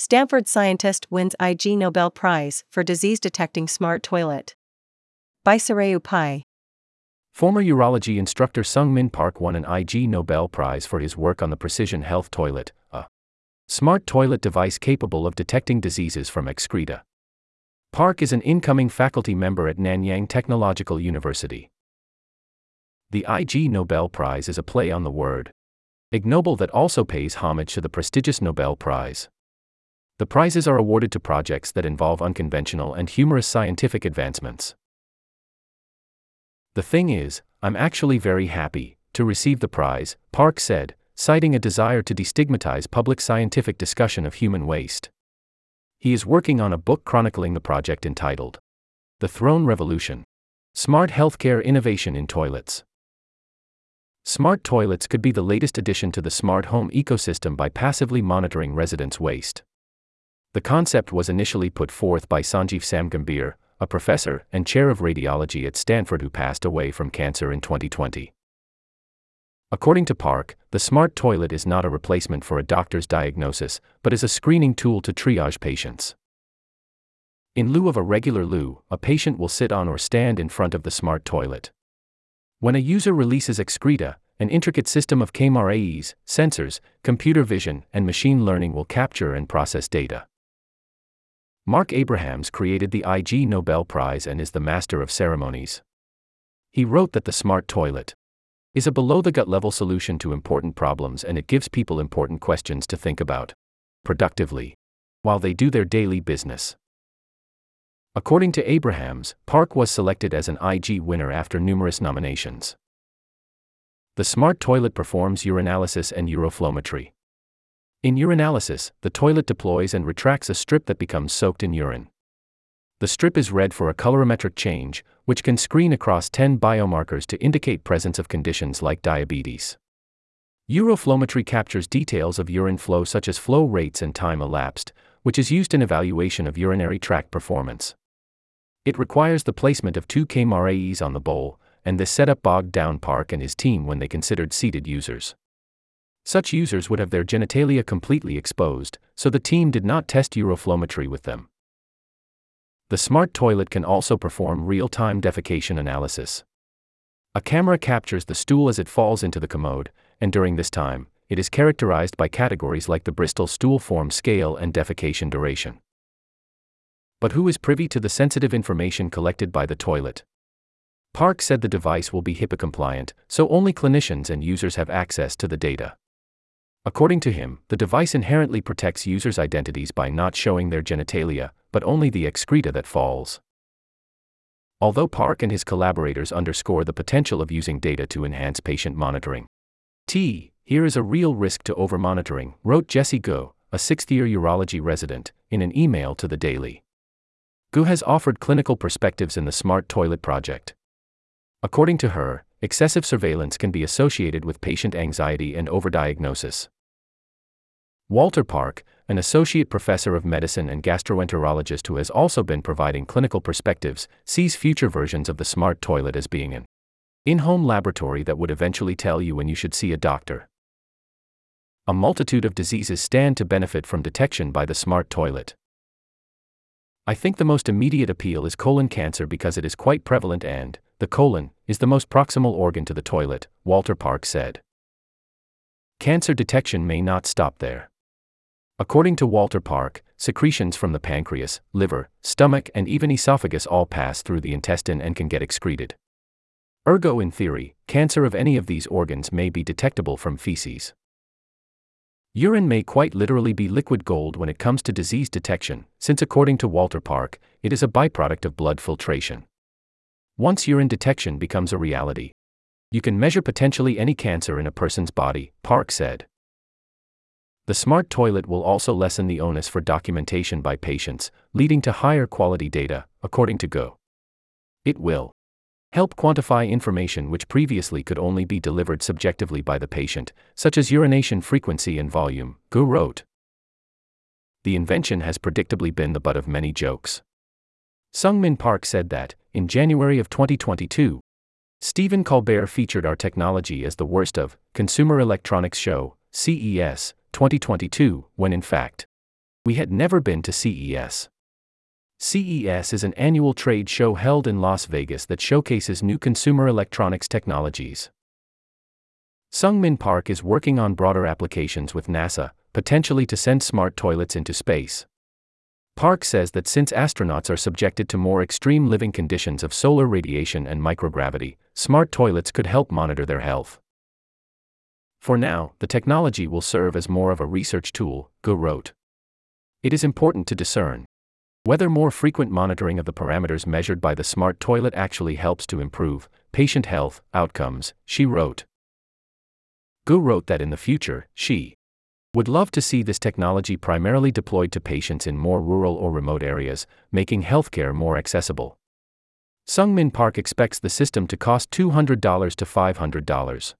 Stanford scientist wins Ig Nobel Prize for disease-detecting smart toilet. By Sarayu Pai. Former urology instructor Sung-min Park won an Ig Nobel Prize for his work on the Precision Health Toilet, a smart toilet device capable of detecting diseases from excreta. Park is an incoming faculty member at Nanyang Technological University. The Ig Nobel Prize is a play on the word ignoble that also pays homage to the prestigious Nobel Prize. The prizes are awarded to projects that involve unconventional and humorous scientific advancements. The thing is, I'm actually very happy to receive the prize, Park said, citing a desire to destigmatize public scientific discussion of human waste. He is working on a book chronicling the project entitled The Throne Revolution: Smart Healthcare Innovation in Toilets. Smart toilets could be the latest addition to the smart home ecosystem by passively monitoring residents' waste. The concept was initially put forth by Sanjeev Sam Gambhir, a professor and chair of radiology at Stanford who passed away from cancer in 2020. According to Park, the smart toilet is not a replacement for a doctor's diagnosis, but is a screening tool to triage patients. In lieu of a regular loo, a patient will sit on or stand in front of the smart toilet. When a user releases excreta, an intricate system of KMRAEs, sensors, computer vision, and machine learning will capture and process data. Marc Abrahams created the Ig Nobel Prize and is the master of ceremonies. He wrote that the smart toilet is a below-the-gut-level solution to important problems, and it gives people important questions to think about productively while they do their daily business. According to Abrahams, Park was selected as an Ig winner after numerous nominations. The smart toilet performs urinalysis and uroflowmetry. In urinalysis, the toilet deploys and retracts a strip that becomes soaked in urine. The strip is read for a colorimetric change, which can screen across 10 biomarkers to indicate presence of conditions like diabetes. Uroflowmetry captures details of urine flow such as flow rates and time elapsed, which is used in evaluation of urinary tract performance. It requires the placement of 2 KMRAEs on the bowl, and this setup bogged down Park and his team when they considered seated users. Such users would have their genitalia completely exposed, so the team did not test uroflowmetry with them. The smart toilet can also perform real-time defecation analysis. A camera captures the stool as it falls into the commode, and during this time, it is characterized by categories like the Bristol Stool Form Scale and defecation duration. But who is privy to the sensitive information collected by the toilet? Park said the device will be HIPAA compliant, so only clinicians and users have access to the data. According to him, the device inherently protects users' identities by not showing their genitalia, but only the excreta that falls. Although Park and his collaborators underscore the potential of using data to enhance patient monitoring, here is a real risk to over-monitoring, wrote Jesse Gu, a sixth-year urology resident, in an email to The Daily. Gu has offered clinical perspectives in the smart toilet project. According to her, excessive surveillance can be associated with patient anxiety and overdiagnosis. Walter Park, an associate professor of medicine and gastroenterologist who has also been providing clinical perspectives, sees future versions of the smart toilet as being an in-home laboratory that would eventually tell you when you should see a doctor. A multitude of diseases stand to benefit from detection by the smart toilet. I think the most immediate appeal is colon cancer because it is quite prevalent and the colon is the most proximal organ to the toilet, Walter Park said. Cancer detection may not stop there. According to Walter Park, secretions from the pancreas, liver, stomach, and even esophagus all pass through the intestine and can get excreted. Ergo, in theory, cancer of any of these organs may be detectable from feces. Urine may quite literally be liquid gold when it comes to disease detection, since according to Walter Park, it is a byproduct of blood filtration. Once urine detection becomes a reality, you can measure potentially any cancer in a person's body, Park said. The smart toilet will also lessen the onus for documentation by patients, leading to higher quality data, according to Go. It will help quantify information which previously could only be delivered subjectively by the patient, such as urination frequency and volume, Go wrote. The invention has predictably been the butt of many jokes. Sung-min Park said that, in January of 2022, Stephen Colbert featured our technology as the worst of Consumer Electronics Show, CES, 2022, when in fact, We had never been to CES. CES is an annual trade show held in Las Vegas that showcases new consumer electronics technologies. Sung-min Park is working on broader applications with NASA, potentially to send smart toilets into space. Park says that since astronauts are subjected to more extreme living conditions of solar radiation and microgravity, smart toilets could help monitor their health. For now, the technology will serve as more of a research tool, Gu wrote. It is important to discern whether more frequent monitoring of the parameters measured by the smart toilet actually helps to improve patient health outcomes, she wrote. Gu wrote that in the future, she would love to see this technology primarily deployed to patients in more rural or remote areas, making healthcare more accessible. Sung-min Park expects the system to cost $200 to $500.